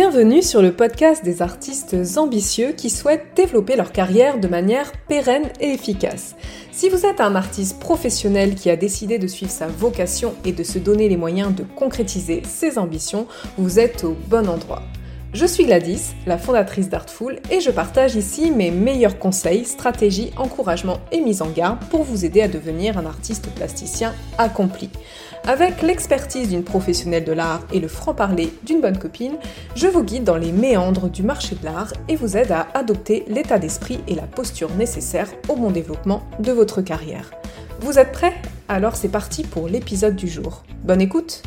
Bienvenue sur le podcast des artistes ambitieux qui souhaitent développer leur carrière de manière pérenne et efficace. Si vous êtes un artiste professionnel qui a décidé de suivre sa vocation et de se donner les moyens de concrétiser ses ambitions, vous êtes au bon endroit. Je suis Gladys, la fondatrice d'Artful, et je partage ici mes meilleurs conseils, stratégies, encouragements et mises en garde pour vous aider à devenir un artiste plasticien accompli. Avec l'expertise d'une professionnelle de l'art et le franc-parler d'une bonne copine, je vous guide dans les méandres du marché de l'art et vous aide à adopter l'état d'esprit et la posture nécessaires au bon développement de votre carrière. Vous êtes prêts ? Alors c'est parti pour l'épisode du jour. Bonne écoute !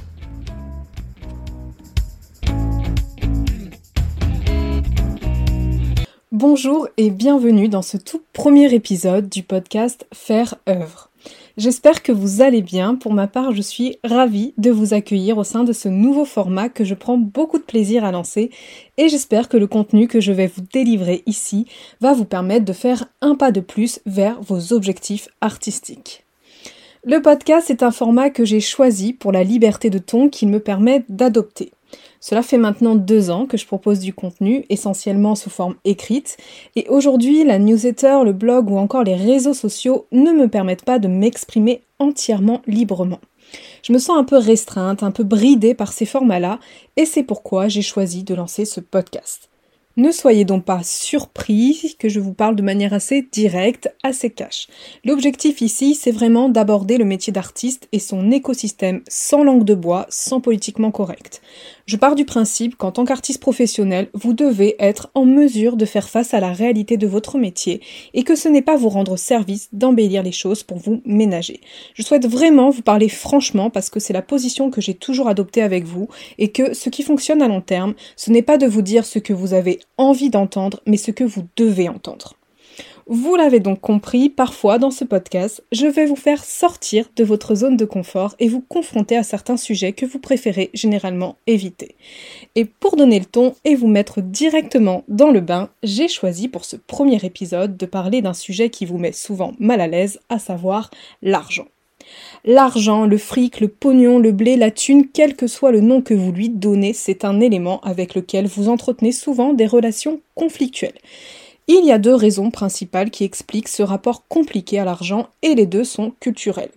Bonjour et bienvenue dans ce tout premier épisode du podcast Faire œuvre. J'espère que vous allez bien. Pour ma part, je suis ravie de vous accueillir au sein de ce nouveau format que je prends beaucoup de plaisir à lancer et j'espère que le contenu que je vais vous délivrer ici va vous permettre de faire un pas de plus vers vos objectifs artistiques. Le podcast est un format que j'ai choisi pour la liberté de ton qu'il me permet d'adopter. Cela fait maintenant 2 ans que je propose du contenu, essentiellement sous forme écrite, et aujourd'hui, la newsletter, le blog ou encore les réseaux sociaux ne me permettent pas de m'exprimer entièrement librement. Je me sens un peu restreinte, un peu bridée par ces formats-là, et c'est pourquoi j'ai choisi de lancer ce podcast. Ne soyez donc pas surpris que je vous parle de manière assez directe, assez cash. L'objectif ici, c'est vraiment d'aborder le métier d'artiste et son écosystème sans langue de bois, sans politiquement correct. Je pars du principe qu'en tant qu'artiste professionnel, vous devez être en mesure de faire face à la réalité de votre métier et que ce n'est pas vous rendre service d'embellir les choses pour vous ménager. Je souhaite vraiment vous parler franchement parce que c'est la position que j'ai toujours adoptée avec vous et que ce qui fonctionne à long terme, ce n'est pas de vous dire ce que vous avez envie d'entendre, mais ce que vous devez entendre. Vous l'avez donc compris, parfois dans ce podcast, je vais vous faire sortir de votre zone de confort et vous confronter à certains sujets que vous préférez généralement éviter. Et pour donner le ton et vous mettre directement dans le bain, j'ai choisi pour ce premier épisode de parler d'un sujet qui vous met souvent mal à l'aise, à savoir l'argent. L'argent, le fric, le pognon, le blé, la thune, quel que soit le nom que vous lui donnez, c'est un élément avec lequel vous entretenez souvent des relations conflictuelles. Il y a 2 raisons principales qui expliquent ce rapport compliqué à l'argent et les 2 sont culturelles.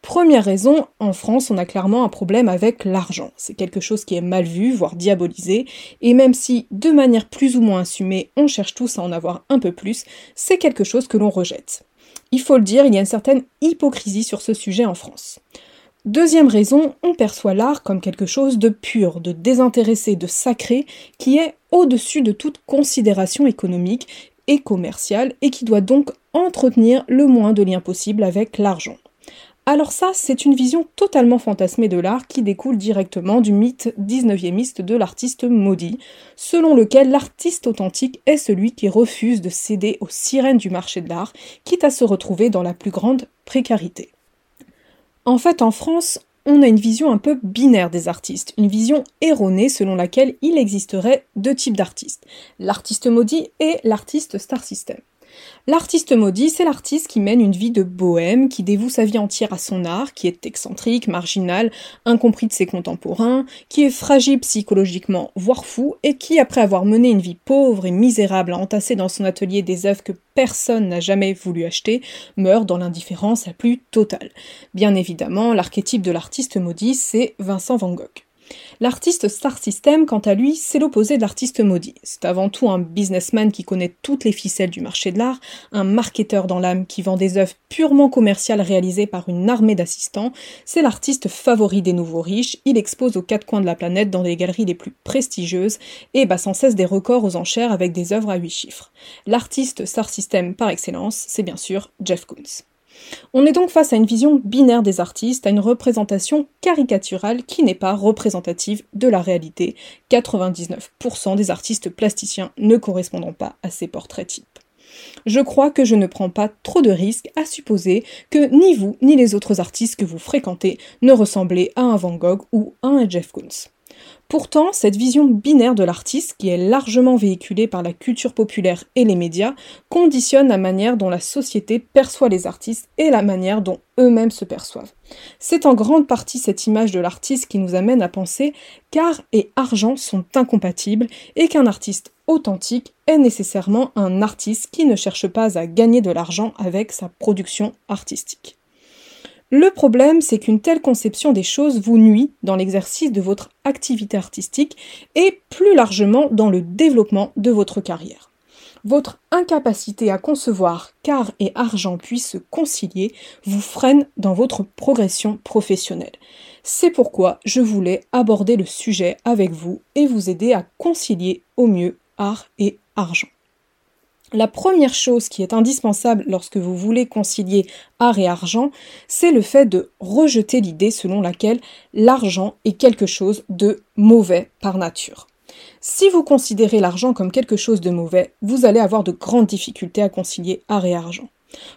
Première raison, en France, on a clairement un problème avec l'argent. C'est quelque chose qui est mal vu, voire diabolisé, et même si, de manière plus ou moins assumée, on cherche tous à en avoir un peu plus, c'est quelque chose que l'on rejette. Il faut le dire, il y a une certaine hypocrisie sur ce sujet en France. Deuxième raison, on perçoit l'art comme quelque chose de pur, de désintéressé, de sacré, qui est au-dessus de toute considération économique et commerciale et qui doit donc entretenir le moins de liens possible avec l'argent. Alors ça, c'est une vision totalement fantasmée de l'art qui découle directement du mythe 19e de l'artiste maudit, selon lequel l'artiste authentique est celui qui refuse de céder aux sirènes du marché de l'art, quitte à se retrouver dans la plus grande précarité. En fait, en France, on a une vision un peu binaire des artistes, une vision erronée selon laquelle il existerait 2 types d'artistes, l'artiste maudit et l'artiste star system. L'artiste maudit, c'est l'artiste qui mène une vie de bohème, qui dévoue sa vie entière à son art, qui est excentrique, marginal, incompris de ses contemporains, qui est fragile psychologiquement, voire fou, et qui, après avoir mené une vie pauvre et misérable à entasser dans son atelier des œuvres que personne n'a jamais voulu acheter, meurt dans l'indifférence la plus totale. Bien évidemment, l'archétype de l'artiste maudit, c'est Vincent Van Gogh. L'artiste star system, quant à lui, c'est l'opposé de l'artiste maudit. C'est avant tout un businessman qui connaît toutes les ficelles du marché de l'art, un marketeur dans l'âme qui vend des œuvres purement commerciales réalisées par une armée d'assistants. C'est l'artiste favori des nouveaux riches, il expose aux 4 coins de la planète dans les galeries les plus prestigieuses et bat sans cesse des records aux enchères avec des œuvres à 8 chiffres. L'artiste star system par excellence, c'est bien sûr Jeff Koons. On est donc face à une vision binaire des artistes, à une représentation caricaturale qui n'est pas représentative de la réalité, 99% des artistes plasticiens ne correspondant pas à ces portraits types. Je crois que je ne prends pas trop de risques à supposer que ni vous ni les autres artistes que vous fréquentez ne ressemblez à un Van Gogh ou à un Jeff Koons. Pourtant, cette vision binaire de l'artiste, qui est largement véhiculée par la culture populaire et les médias, conditionne la manière dont la société perçoit les artistes et la manière dont eux-mêmes se perçoivent. C'est en grande partie cette image de l'artiste qui nous amène à penser qu'art et argent sont incompatibles et qu'un artiste authentique est nécessairement un artiste qui ne cherche pas à gagner de l'argent avec sa production artistique. Le problème, c'est qu'une telle conception des choses vous nuit dans l'exercice de votre activité artistique et plus largement dans le développement de votre carrière. Votre incapacité à concevoir qu'art et argent puissent se concilier vous freine dans votre progression professionnelle. C'est pourquoi je voulais aborder le sujet avec vous et vous aider à concilier au mieux art et argent. La première chose qui est indispensable lorsque vous voulez concilier art et argent, c'est le fait de rejeter l'idée selon laquelle l'argent est quelque chose de mauvais par nature. Si vous considérez l'argent comme quelque chose de mauvais, vous allez avoir de grandes difficultés à concilier art et argent.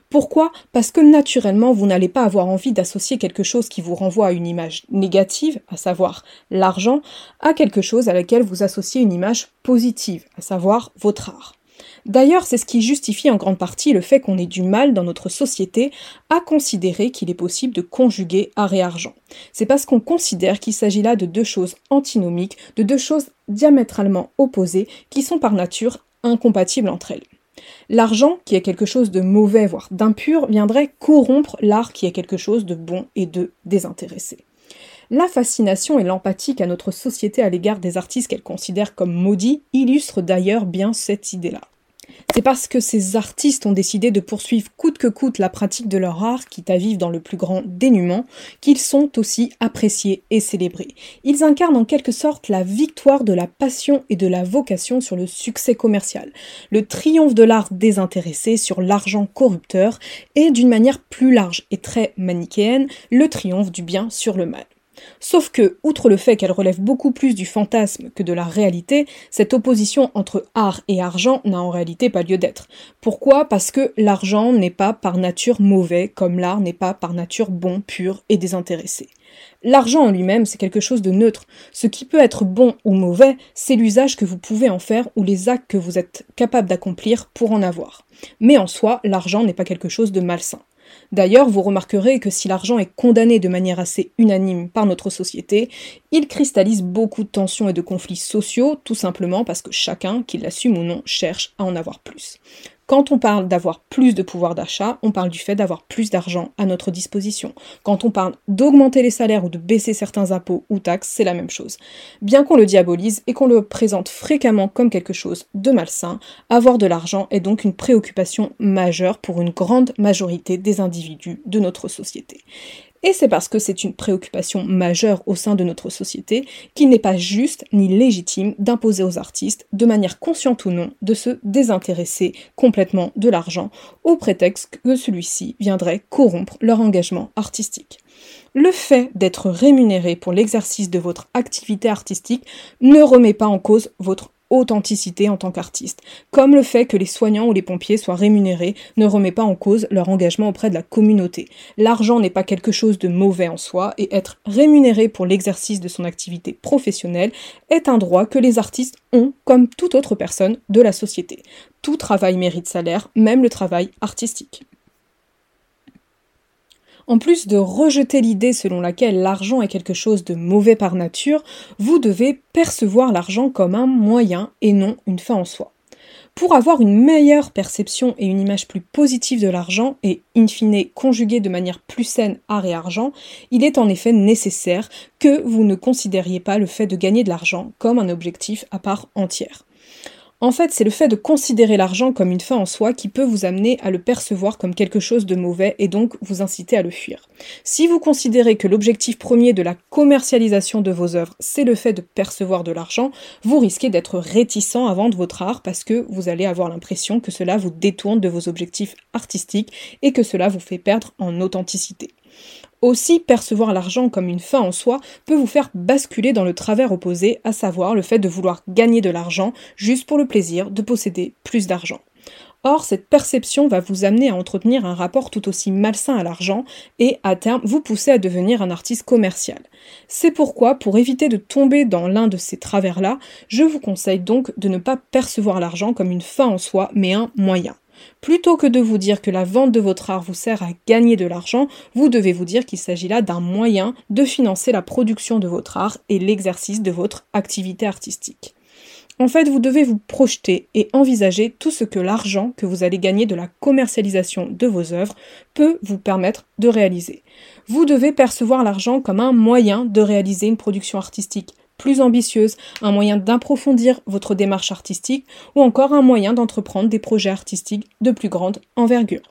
Pourquoi ? Parce que naturellement, vous n'allez pas avoir envie d'associer quelque chose qui vous renvoie à une image négative, à savoir l'argent, à quelque chose à laquelle vous associez une image positive, à savoir votre art. D'ailleurs, c'est ce qui justifie en grande partie le fait qu'on ait du mal dans notre société à considérer qu'il est possible de conjuguer art et argent. C'est parce qu'on considère qu'il s'agit là de deux choses antinomiques, de deux choses diamétralement opposées qui sont par nature incompatibles entre elles. L'argent, qui est quelque chose de mauvais voire d'impur, viendrait corrompre l'art qui est quelque chose de bon et de désintéressé. La fascination et l'empathie qu'a notre société à l'égard des artistes qu'elle considère comme maudits illustrent d'ailleurs bien cette idée-là. C'est parce que ces artistes ont décidé de poursuivre coûte que coûte la pratique de leur art, quitte à vivre dans le plus grand dénuement, qu'ils sont aussi appréciés et célébrés. Ils incarnent en quelque sorte la victoire de la passion et de la vocation sur le succès commercial, le triomphe de l'art désintéressé sur l'argent corrupteur et d'une manière plus large et très manichéenne, le triomphe du bien sur le mal. Sauf que, outre le fait qu'elle relève beaucoup plus du fantasme que de la réalité, cette opposition entre art et argent n'a en réalité pas lieu d'être. Pourquoi ? Parce que l'argent n'est pas par nature mauvais, comme l'art n'est pas par nature bon, pur et désintéressé. L'argent en lui-même, c'est quelque chose de neutre. Ce qui peut être bon ou mauvais, c'est l'usage que vous pouvez en faire ou les actes que vous êtes capable d'accomplir pour en avoir. Mais en soi, l'argent n'est pas quelque chose de malsain. D'ailleurs, vous remarquerez que si l'argent est condamné de manière assez unanime par notre société, il cristallise beaucoup de tensions et de conflits sociaux, tout simplement parce que chacun, qu'il l'assume ou non, cherche à en avoir plus. Quand on parle d'avoir plus de pouvoir d'achat, on parle du fait d'avoir plus d'argent à notre disposition. Quand on parle d'augmenter les salaires ou de baisser certains impôts ou taxes, c'est la même chose. Bien qu'on le diabolise et qu'on le présente fréquemment comme quelque chose de malsain, avoir de l'argent est donc une préoccupation majeure pour une grande majorité des individus de notre société. Et c'est parce que c'est une préoccupation majeure au sein de notre société qu'il n'est pas juste ni légitime d'imposer aux artistes, de manière consciente ou non, de se désintéresser complètement de l'argent, au prétexte que celui-ci viendrait corrompre leur engagement artistique. Le fait d'être rémunéré pour l'exercice de votre activité artistique ne remet pas en cause votre authenticité en tant qu'artiste, comme le fait que les soignants ou les pompiers soient rémunérés ne remet pas en cause leur engagement auprès de la communauté. L'argent n'est pas quelque chose de mauvais en soi et être rémunéré pour l'exercice de son activité professionnelle est un droit que les artistes ont comme toute autre personne de la société. Tout travail mérite salaire, même le travail artistique. En plus de rejeter l'idée selon laquelle l'argent est quelque chose de mauvais par nature, vous devez percevoir l'argent comme un moyen et non une fin en soi. Pour avoir une meilleure perception et une image plus positive de l'argent, et in fine conjuguer de manière plus saine art et argent, il est en effet nécessaire que vous ne considériez pas le fait de gagner de l'argent comme un objectif à part entière. En fait, c'est le fait de considérer l'argent comme une fin en soi qui peut vous amener à le percevoir comme quelque chose de mauvais et donc vous inciter à le fuir. Si vous considérez que l'objectif premier de la commercialisation de vos œuvres, c'est le fait de percevoir de l'argent, vous risquez d'être réticent à vendre votre art parce que vous allez avoir l'impression que cela vous détourne de vos objectifs artistiques et que cela vous fait perdre en authenticité. Aussi, percevoir l'argent comme une fin en soi peut vous faire basculer dans le travers opposé, à savoir le fait de vouloir gagner de l'argent juste pour le plaisir de posséder plus d'argent. Or, cette perception va vous amener à entretenir un rapport tout aussi malsain à l'argent et, à terme, vous pousser à devenir un artiste commercial. C'est pourquoi, pour éviter de tomber dans l'un de ces travers-là, je vous conseille donc de ne pas percevoir l'argent comme une fin en soi, mais un moyen. Plutôt que de vous dire que la vente de votre art vous sert à gagner de l'argent, vous devez vous dire qu'il s'agit là d'un moyen de financer la production de votre art et l'exercice de votre activité artistique. En fait, vous devez vous projeter et envisager tout ce que l'argent que vous allez gagner de la commercialisation de vos œuvres peut vous permettre de réaliser. Vous devez percevoir l'argent comme un moyen de réaliser une production artistique plus ambitieuse, un moyen d'approfondir votre démarche artistique ou encore un moyen d'entreprendre des projets artistiques de plus grande envergure.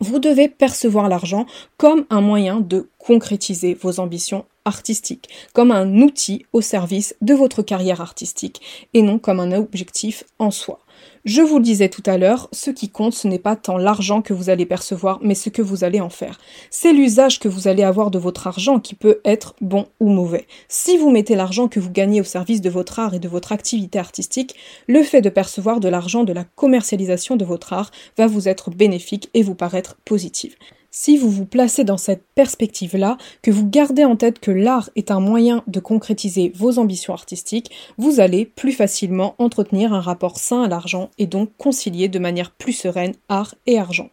Vous devez percevoir l'argent comme un moyen de concrétiser vos ambitions artistiques, comme un outil au service de votre carrière artistique et non comme un objectif en soi. Je vous le disais tout à l'heure, ce qui compte, ce n'est pas tant l'argent que vous allez percevoir, mais ce que vous allez en faire. C'est l'usage que vous allez avoir de votre argent qui peut être bon ou mauvais. Si vous mettez l'argent que vous gagnez au service de votre art et de votre activité artistique, le fait de percevoir de l'argent de la commercialisation de votre art va vous être bénéfique et vous paraître positive. Si vous vous placez dans cette perspective-là, que vous gardez en tête que l'art est un moyen de concrétiser vos ambitions artistiques, vous allez plus facilement entretenir un rapport sain à l'argent et donc concilier de manière plus sereine art et argent.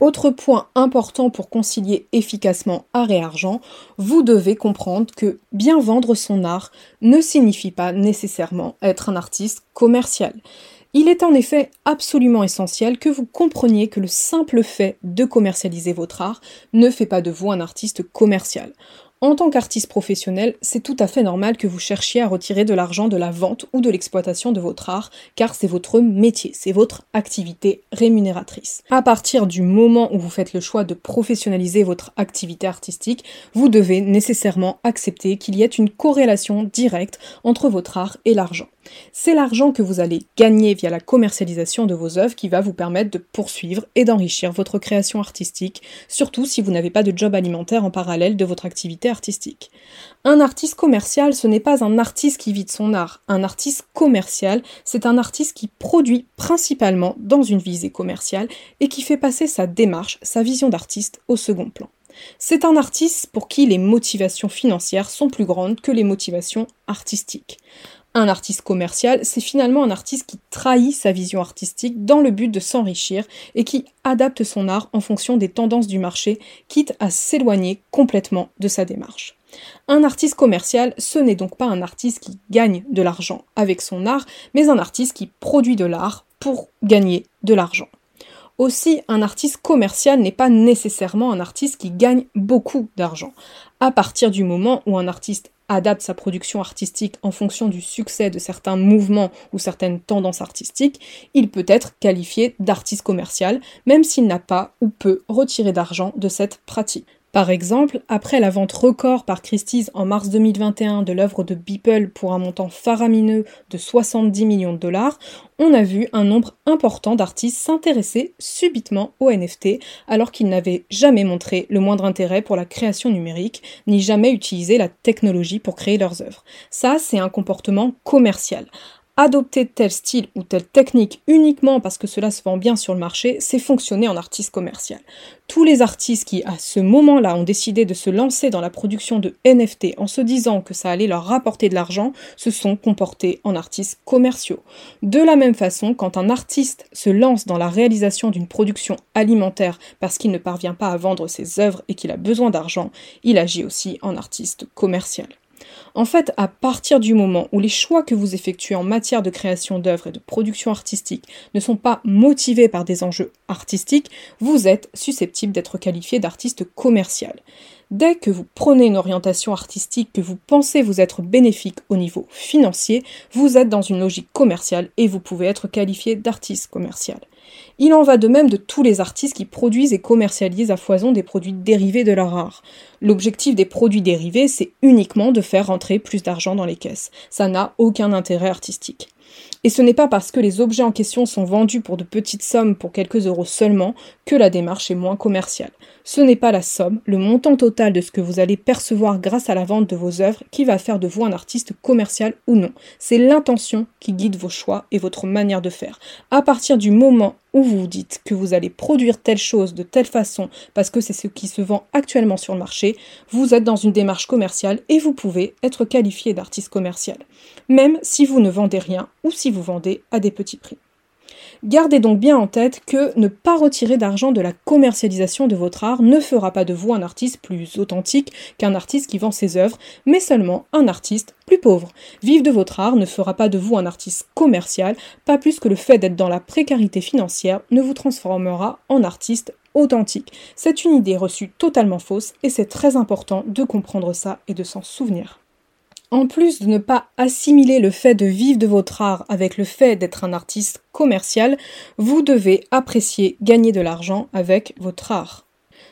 Autre point important pour concilier efficacement art et argent, vous devez comprendre que bien vendre son art ne signifie pas nécessairement être un artiste commercial. Il est en effet absolument essentiel que vous compreniez que le simple fait de commercialiser votre art ne fait pas de vous un artiste commercial. En tant qu'artiste professionnel, c'est tout à fait normal que vous cherchiez à retirer de l'argent de la vente ou de l'exploitation de votre art, car c'est votre métier, c'est votre activité rémunératrice. À partir du moment où vous faites le choix de professionnaliser votre activité artistique, vous devez nécessairement accepter qu'il y ait une corrélation directe entre votre art et l'argent. C'est l'argent que vous allez gagner via la commercialisation de vos œuvres qui va vous permettre de poursuivre et d'enrichir votre création artistique, surtout si vous n'avez pas de job alimentaire en parallèle de votre activité artistique. Un artiste commercial, ce n'est pas un artiste qui vit de son art. Un artiste commercial, c'est un artiste qui produit principalement dans une visée commerciale et qui fait passer sa démarche, sa vision d'artiste au second plan. C'est un artiste pour qui les motivations financières sont plus grandes que les motivations artistiques. Un artiste commercial, c'est finalement un artiste qui trahit sa vision artistique dans le but de s'enrichir et qui adapte son art en fonction des tendances du marché, quitte à s'éloigner complètement de sa démarche. Un artiste commercial, ce n'est donc pas un artiste qui gagne de l'argent avec son art, mais un artiste qui produit de l'art pour gagner de l'argent. Aussi, un artiste commercial n'est pas nécessairement un artiste qui gagne beaucoup d'argent. À partir du moment où un artiste adapte sa production artistique en fonction du succès de certains mouvements ou certaines tendances artistiques, il peut être qualifié d'artiste commercial, même s'il n'a pas ou peut retirer d'argent de cette pratique. Par exemple, après la vente record par Christie's en mars 2021 de l'œuvre de Beeple pour un montant faramineux de 70 millions $, on a vu un nombre important d'artistes s'intéresser subitement aux NFT alors qu'ils n'avaient jamais montré le moindre intérêt pour la création numérique, ni jamais utilisé la technologie pour créer leurs œuvres. Ça, c'est un comportement commercial. Adopter tel style ou telle technique uniquement parce que cela se vend bien sur le marché, c'est fonctionner en artiste commercial. Tous les artistes qui, à ce moment-là, ont décidé de se lancer dans la production de NFT en se disant que ça allait leur rapporter de l'argent, se sont comportés en artistes commerciaux. De la même façon, quand un artiste se lance dans la réalisation d'une production alimentaire parce qu'il ne parvient pas à vendre ses œuvres et qu'il a besoin d'argent, il agit aussi en artiste commercial. En fait, à partir du moment où les choix que vous effectuez en matière de création d'œuvres et de production artistique ne sont pas motivés par des enjeux artistiques, vous êtes susceptible d'être qualifié d'artiste commercial. Dès que vous prenez une orientation artistique que vous pensez vous être bénéfique au niveau financier, vous êtes dans une logique commerciale et vous pouvez être qualifié d'artiste commercial. Il en va de même de tous les artistes qui produisent et commercialisent à foison des produits dérivés de leur art. L'objectif des produits dérivés, c'est uniquement de faire rentrer plus d'argent dans les caisses. Ça n'a aucun intérêt artistique. Et ce n'est pas parce que les objets en question sont vendus pour de petites sommes, pour quelques euros seulement, que la démarche est moins commerciale. Ce n'est pas la somme, le montant total de ce que vous allez percevoir grâce à la vente de vos œuvres qui va faire de vous un artiste commercial ou non. C'est l'intention qui guide vos choix et votre manière de faire. À partir du moment où vous vous dites que vous allez produire telle chose de telle façon parce que c'est ce qui se vend actuellement sur le marché, vous êtes dans une démarche commerciale et vous pouvez être qualifié d'artiste commercial, même si vous ne vendez rien ou si vous vendez à des petits prix. Gardez donc bien en tête que ne pas retirer d'argent de la commercialisation de votre art ne fera pas de vous un artiste plus authentique qu'un artiste qui vend ses œuvres, mais seulement un artiste plus pauvre. Vivre de votre art ne fera pas de vous un artiste commercial, pas plus que le fait d'être dans la précarité financière ne vous transformera en artiste authentique. C'est une idée reçue totalement fausse et c'est très important de comprendre ça et de s'en souvenir. En plus de ne pas assimiler le fait de vivre de votre art avec le fait d'être un artiste commercial, vous devez apprécier gagner de l'argent avec votre art.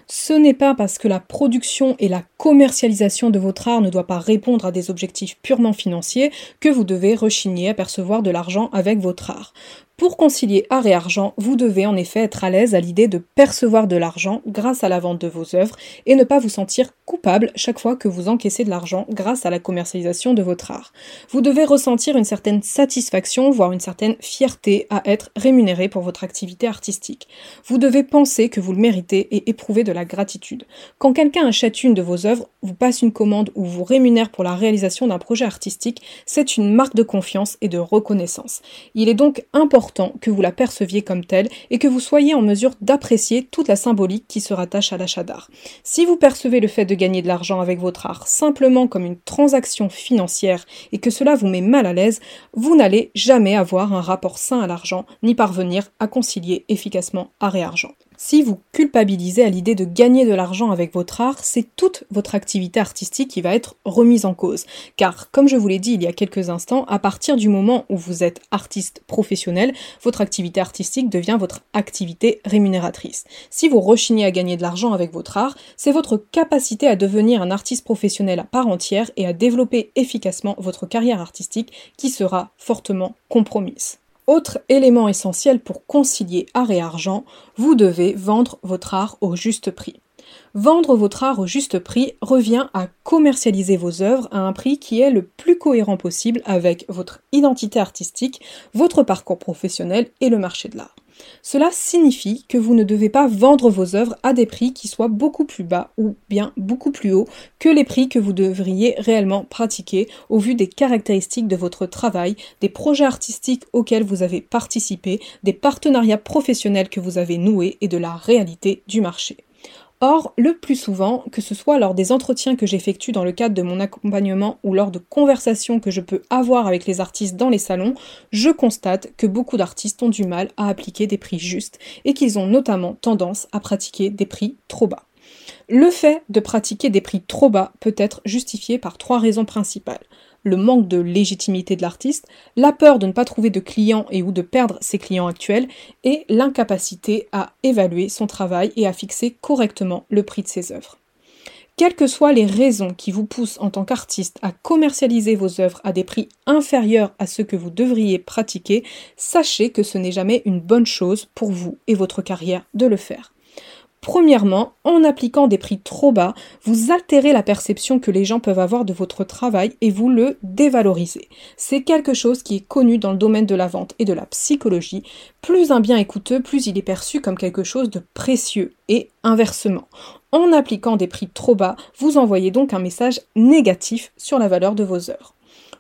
Ce n'est pas parce que la production et la commercialisation de votre art ne doit pas répondre à des objectifs purement financiers que vous devez rechigner à percevoir de l'argent avec votre art. Pour concilier art et argent, vous devez en effet être à l'aise à l'idée de percevoir de l'argent grâce à la vente de vos œuvres et ne pas vous sentir coupable chaque fois que vous encaissez de l'argent grâce à la commercialisation de votre art. Vous devez ressentir une certaine satisfaction, voire une certaine fierté à être rémunéré pour votre activité artistique. Vous devez penser que vous le méritez et éprouver de la gratitude. Quand quelqu'un achète une de vos œuvres, vous passe une commande ou vous rémunère pour la réalisation d'un projet artistique, c'est une marque de confiance et de reconnaissance. Il est donc important que vous la perceviez comme telle et que vous soyez en mesure d'apprécier toute la symbolique qui se rattache à l'achat d'art. Si vous percevez le fait de gagner de l'argent avec votre art simplement comme une transaction financière et que cela vous met mal à l'aise, vous n'allez jamais avoir un rapport sain à l'argent ni parvenir à concilier efficacement art et argent. Si vous culpabilisez à l'idée de gagner de l'argent avec votre art, c'est toute votre activité artistique qui va être remise en cause. Car, comme je vous l'ai dit il y a quelques instants, à partir du moment où vous êtes artiste professionnel, votre activité artistique devient votre activité rémunératrice. Si vous rechignez à gagner de l'argent avec votre art, c'est votre capacité à devenir un artiste professionnel à part entière et à développer efficacement votre carrière artistique qui sera fortement compromise. Autre élément essentiel pour concilier art et argent, vous devez vendre votre art au juste prix. Vendre votre art au juste prix revient à commercialiser vos œuvres à un prix qui est le plus cohérent possible avec votre identité artistique, votre parcours professionnel et le marché de l'art. Cela signifie que vous ne devez pas vendre vos œuvres à des prix qui soient beaucoup plus bas ou bien beaucoup plus hauts que les prix que vous devriez réellement pratiquer au vu des caractéristiques de votre travail, des projets artistiques auxquels vous avez participé, des partenariats professionnels que vous avez noués et de la réalité du marché. Or, le plus souvent, que ce soit lors des entretiens que j'effectue dans le cadre de mon accompagnement ou lors de conversations que je peux avoir avec les artistes dans les salons, je constate que beaucoup d'artistes ont du mal à appliquer des prix justes et qu'ils ont notamment tendance à pratiquer des prix trop bas. Le fait de pratiquer des prix trop bas peut être justifié par trois raisons principales. Le manque de légitimité de l'artiste, la peur de ne pas trouver de clients et ou de perdre ses clients actuels, et l'incapacité à évaluer son travail et à fixer correctement le prix de ses œuvres. Quelles que soient les raisons qui vous poussent en tant qu'artiste à commercialiser vos œuvres à des prix inférieurs à ceux que vous devriez pratiquer, sachez que ce n'est jamais une bonne chose pour vous et votre carrière de le faire. Premièrement, en appliquant des prix trop bas, vous altérez la perception que les gens peuvent avoir de votre travail et vous le dévalorisez. C'est quelque chose qui est connu dans le domaine de la vente et de la psychologie. Plus un bien est coûteux, plus il est perçu comme quelque chose de précieux et inversement. En appliquant des prix trop bas, vous envoyez donc un message négatif sur la valeur de vos œuvres.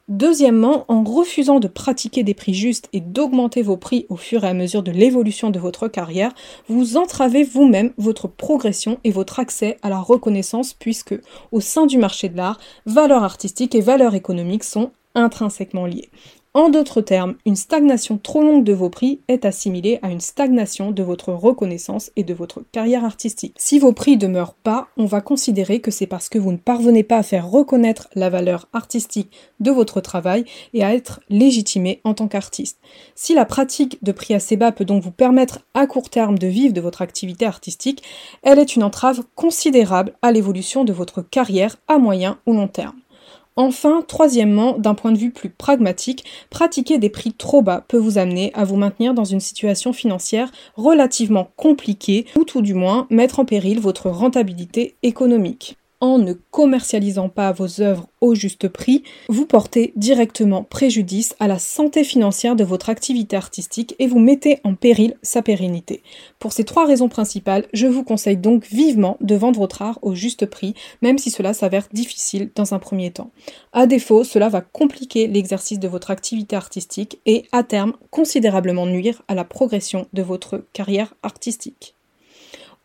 Deuxièmement, en refusant de pratiquer des prix justes et d'augmenter vos prix au fur et à mesure de l'évolution de votre carrière, vous entravez vous-même votre progression et votre accès à la reconnaissance puisque, au sein du marché de l'art, valeur artistique et valeur économique sont intrinsèquement liées. En d'autres termes, une stagnation trop longue de vos prix est assimilée à une stagnation de votre reconnaissance et de votre carrière artistique. Si vos prix demeurent bas, on va considérer que c'est parce que vous ne parvenez pas à faire reconnaître la valeur artistique de votre travail et à être légitimé en tant qu'artiste. Si la pratique de prix assez bas peut donc vous permettre à court terme de vivre de votre activité artistique, elle est une entrave considérable à l'évolution de votre carrière à moyen ou long terme. Enfin, troisièmement, d'un point de vue plus pragmatique, pratiquer des prix trop bas peut vous amener à vous maintenir dans une situation financière relativement compliquée ou tout du moins mettre en péril votre rentabilité économique. En ne commercialisant pas vos œuvres au juste prix, vous portez directement préjudice à la santé financière de votre activité artistique et vous mettez en péril sa pérennité. Pour ces trois raisons principales, je vous conseille donc vivement de vendre votre art au juste prix, même si cela s'avère difficile dans un premier temps. À défaut, cela va compliquer l'exercice de votre activité artistique et, à terme, considérablement nuire à la progression de votre carrière artistique.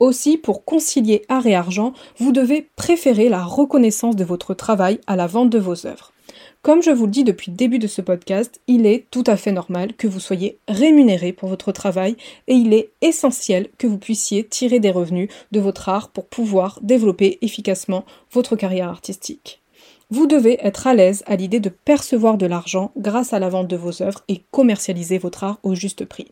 Aussi, pour concilier art et argent, vous devez préférer la reconnaissance de votre travail à la vente de vos œuvres. Comme je vous le dis depuis le début de ce podcast, il est tout à fait normal que vous soyez rémunéré pour votre travail et il est essentiel que vous puissiez tirer des revenus de votre art pour pouvoir développer efficacement votre carrière artistique. Vous devez être à l'aise à l'idée de percevoir de l'argent grâce à la vente de vos œuvres et commercialiser votre art au juste prix.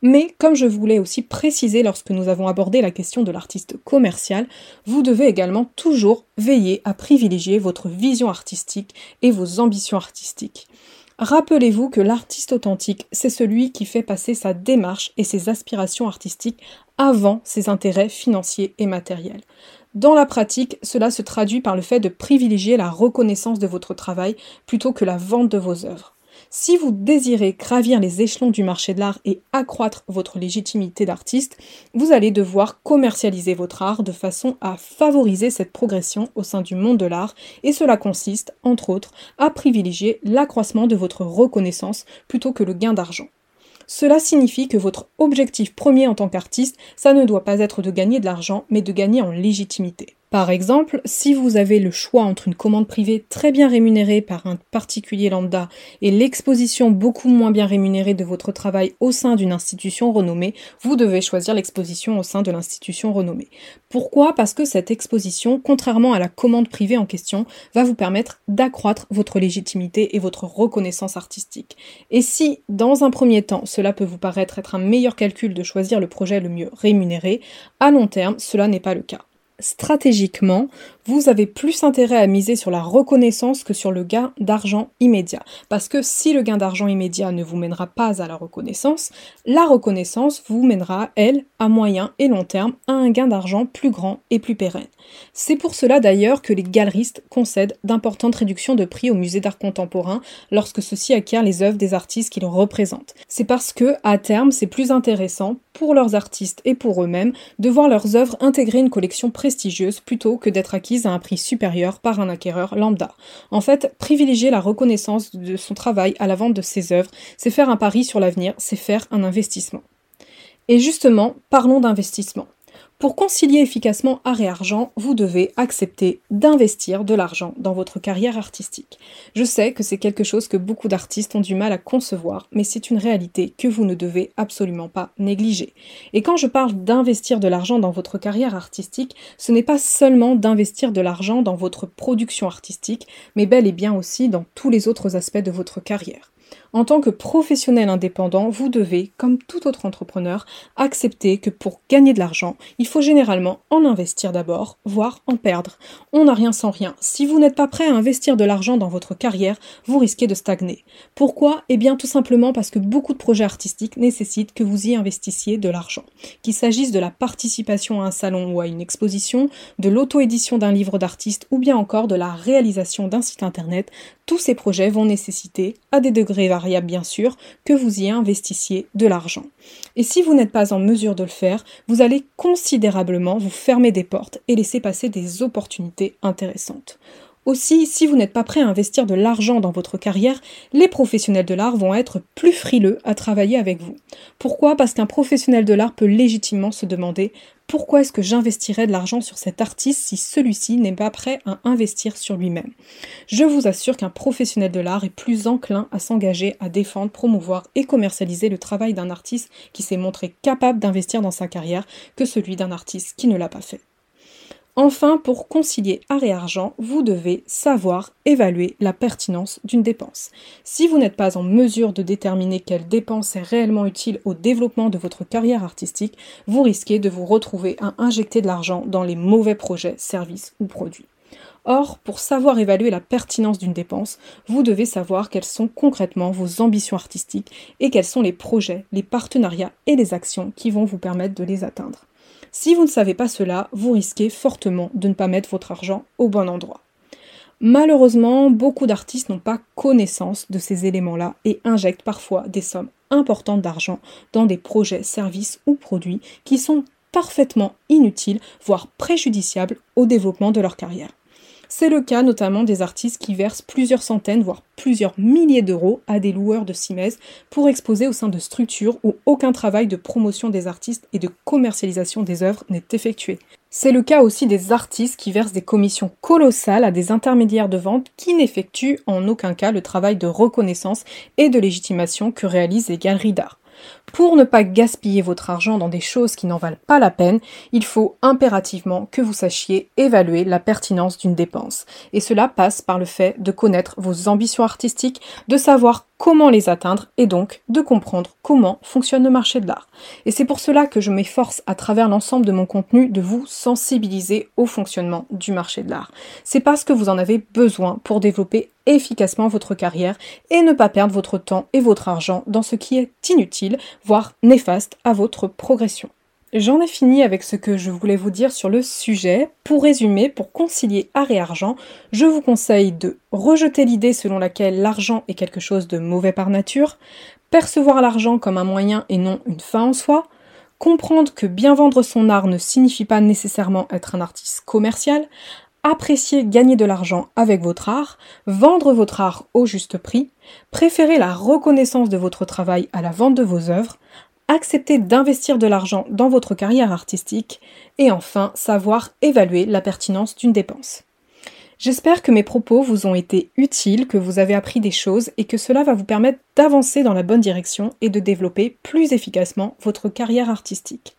Mais, comme je voulais aussi préciser lorsque nous avons abordé la question de l'artiste commercial, vous devez également toujours veiller à privilégier votre vision artistique et vos ambitions artistiques. Rappelez-vous que l'artiste authentique, c'est celui qui fait passer sa démarche et ses aspirations artistiques avant ses intérêts financiers et matériels. Dans la pratique, cela se traduit par le fait de privilégier la reconnaissance de votre travail plutôt que la vente de vos œuvres. Si vous désirez gravir les échelons du marché de l'art et accroître votre légitimité d'artiste, vous allez devoir commercialiser votre art de façon à favoriser cette progression au sein du monde de l'art et cela consiste, entre autres, à privilégier l'accroissement de votre reconnaissance plutôt que le gain d'argent. Cela signifie que votre objectif premier en tant qu'artiste, ça ne doit pas être de gagner de l'argent, mais de gagner en légitimité. Par exemple, si vous avez le choix entre une commande privée très bien rémunérée par un particulier lambda et l'exposition beaucoup moins bien rémunérée de votre travail au sein d'une institution renommée, vous devez choisir l'exposition au sein de l'institution renommée. Pourquoi ? Parce que cette exposition, contrairement à la commande privée en question, va vous permettre d'accroître votre légitimité et votre reconnaissance artistique. Et si, dans un premier temps, cela peut vous paraître être un meilleur calcul de choisir le projet le mieux rémunéré, à long terme, cela n'est pas le cas. Stratégiquement, vous avez plus intérêt à miser sur la reconnaissance que sur le gain d'argent immédiat. Parce que si le gain d'argent immédiat ne vous mènera pas à la reconnaissance vous mènera, elle, à moyen et long terme, à un gain d'argent plus grand et plus pérenne. C'est pour cela d'ailleurs que les galeristes concèdent d'importantes réductions de prix aux musées d'art contemporain lorsque ceux-ci acquièrent les œuvres des artistes qu'ils représentent. C'est parce que, à terme, c'est plus intéressant pour leurs artistes et pour eux-mêmes de voir leurs œuvres intégrer une collection prestigieuse plutôt que d'être acquise à un prix supérieur par un acquéreur lambda. En fait, privilégier la reconnaissance de son travail à la vente de ses œuvres, c'est faire un pari sur l'avenir, c'est faire un investissement. Et justement, parlons d'investissement. Pour concilier efficacement art et argent, vous devez accepter d'investir de l'argent dans votre carrière artistique. Je sais que c'est quelque chose que beaucoup d'artistes ont du mal à concevoir, mais c'est une réalité que vous ne devez absolument pas négliger. Et quand je parle d'investir de l'argent dans votre carrière artistique, ce n'est pas seulement d'investir de l'argent dans votre production artistique, mais bel et bien aussi dans tous les autres aspects de votre carrière. En tant que professionnel indépendant, vous devez, comme tout autre entrepreneur, accepter que pour gagner de l'argent, il faut généralement en investir d'abord, voire en perdre. On n'a rien sans rien. Si vous n'êtes pas prêt à investir de l'argent dans votre carrière, vous risquez de stagner. Pourquoi ? Eh bien tout simplement parce que beaucoup de projets artistiques nécessitent que vous y investissiez de l'argent. Qu'il s'agisse de la participation à un salon ou à une exposition, de l'auto-édition d'un livre d'artiste ou bien encore de la réalisation d'un site internet, tous ces projets vont nécessiter, à des degrés variables bien sûr, que vous y investissiez de l'argent. Et si vous n'êtes pas en mesure de le faire, vous allez considérablement vous fermer des portes et laisser passer des opportunités intéressantes. Aussi, si vous n'êtes pas prêt à investir de l'argent dans votre carrière, les professionnels de l'art vont être plus frileux à travailler avec vous. Pourquoi ? Parce qu'un professionnel de l'art peut légitimement se demander « Pourquoi est-ce que j'investirais de l'argent sur cet artiste si celui-ci n'est pas prêt à investir sur lui-même ?» Je vous assure qu'un professionnel de l'art est plus enclin à s'engager, à défendre, promouvoir et commercialiser le travail d'un artiste qui s'est montré capable d'investir dans sa carrière que celui d'un artiste qui ne l'a pas fait. Enfin, pour concilier art et argent, vous devez savoir évaluer la pertinence d'une dépense. Si vous n'êtes pas en mesure de déterminer quelle dépense est réellement utile au développement de votre carrière artistique, vous risquez de vous retrouver à injecter de l'argent dans les mauvais projets, services ou produits. Or, pour savoir évaluer la pertinence d'une dépense, vous devez savoir quelles sont concrètement vos ambitions artistiques et quels sont les projets, les partenariats et les actions qui vont vous permettre de les atteindre. Si vous ne savez pas cela, vous risquez fortement de ne pas mettre votre argent au bon endroit. Malheureusement, beaucoup d'artistes n'ont pas connaissance de ces éléments-là et injectent parfois des sommes importantes d'argent dans des projets, services ou produits qui sont parfaitement inutiles, voire préjudiciables au développement de leur carrière. C'est le cas notamment des artistes qui versent plusieurs centaines, voire plusieurs milliers d'euros à des loueurs de cimaises pour exposer au sein de structures où aucun travail de promotion des artistes et de commercialisation des œuvres n'est effectué. C'est le cas aussi des artistes qui versent des commissions colossales à des intermédiaires de vente qui n'effectuent en aucun cas le travail de reconnaissance et de légitimation que réalisent les galeries d'art. Pour ne pas gaspiller votre argent dans des choses qui n'en valent pas la peine, il faut impérativement que vous sachiez évaluer la pertinence d'une dépense. Et cela passe par le fait de connaître vos ambitions artistiques, de savoir comment les atteindre et donc de comprendre comment fonctionne le marché de l'art. Et c'est pour cela que je m'efforce à travers l'ensemble de mon contenu de vous sensibiliser au fonctionnement du marché de l'art. C'est parce que vous en avez besoin pour développer efficacement votre carrière et ne pas perdre votre temps et votre argent dans ce qui est inutile, voire néfaste à votre progression. J'en ai fini avec ce que je voulais vous dire sur le sujet. Pour résumer, pour concilier art et argent, je vous conseille de rejeter l'idée selon laquelle l'argent est quelque chose de mauvais par nature, percevoir l'argent comme un moyen et non une fin en soi, comprendre que bien vendre son art ne signifie pas nécessairement être un artiste commercial, apprécier gagner de l'argent avec votre art, vendre votre art au juste prix, préférer la reconnaissance de votre travail à la vente de vos œuvres, accepter d'investir de l'argent dans votre carrière artistique et enfin savoir évaluer la pertinence d'une dépense. J'espère que mes propos vous ont été utiles, que vous avez appris des choses et que cela va vous permettre d'avancer dans la bonne direction et de développer plus efficacement votre carrière artistique.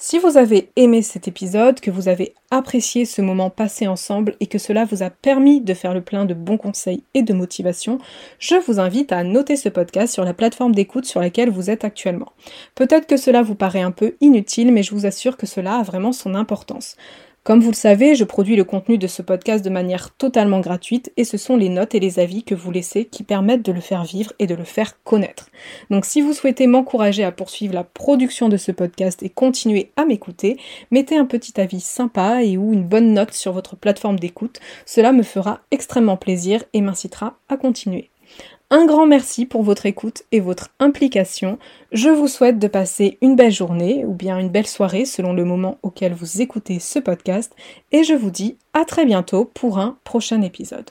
Si vous avez aimé cet épisode, que vous avez apprécié ce moment passé ensemble et que cela vous a permis de faire le plein de bons conseils et de motivation, je vous invite à noter ce podcast sur la plateforme d'écoute sur laquelle vous êtes actuellement. Peut-être que cela vous paraît un peu inutile, mais je vous assure que cela a vraiment son importance. Comme vous le savez, je produis le contenu de ce podcast de manière totalement gratuite et ce sont les notes et les avis que vous laissez qui permettent de le faire vivre et de le faire connaître. Donc si vous souhaitez m'encourager à poursuivre la production de ce podcast et continuer à m'écouter, mettez un petit avis sympa et ou une bonne note sur votre plateforme d'écoute. Cela me fera extrêmement plaisir et m'incitera à continuer. Un grand merci pour votre écoute et votre implication. Je vous souhaite de passer une belle journée ou bien une belle soirée selon le moment auquel vous écoutez ce podcast et je vous dis à très bientôt pour un prochain épisode.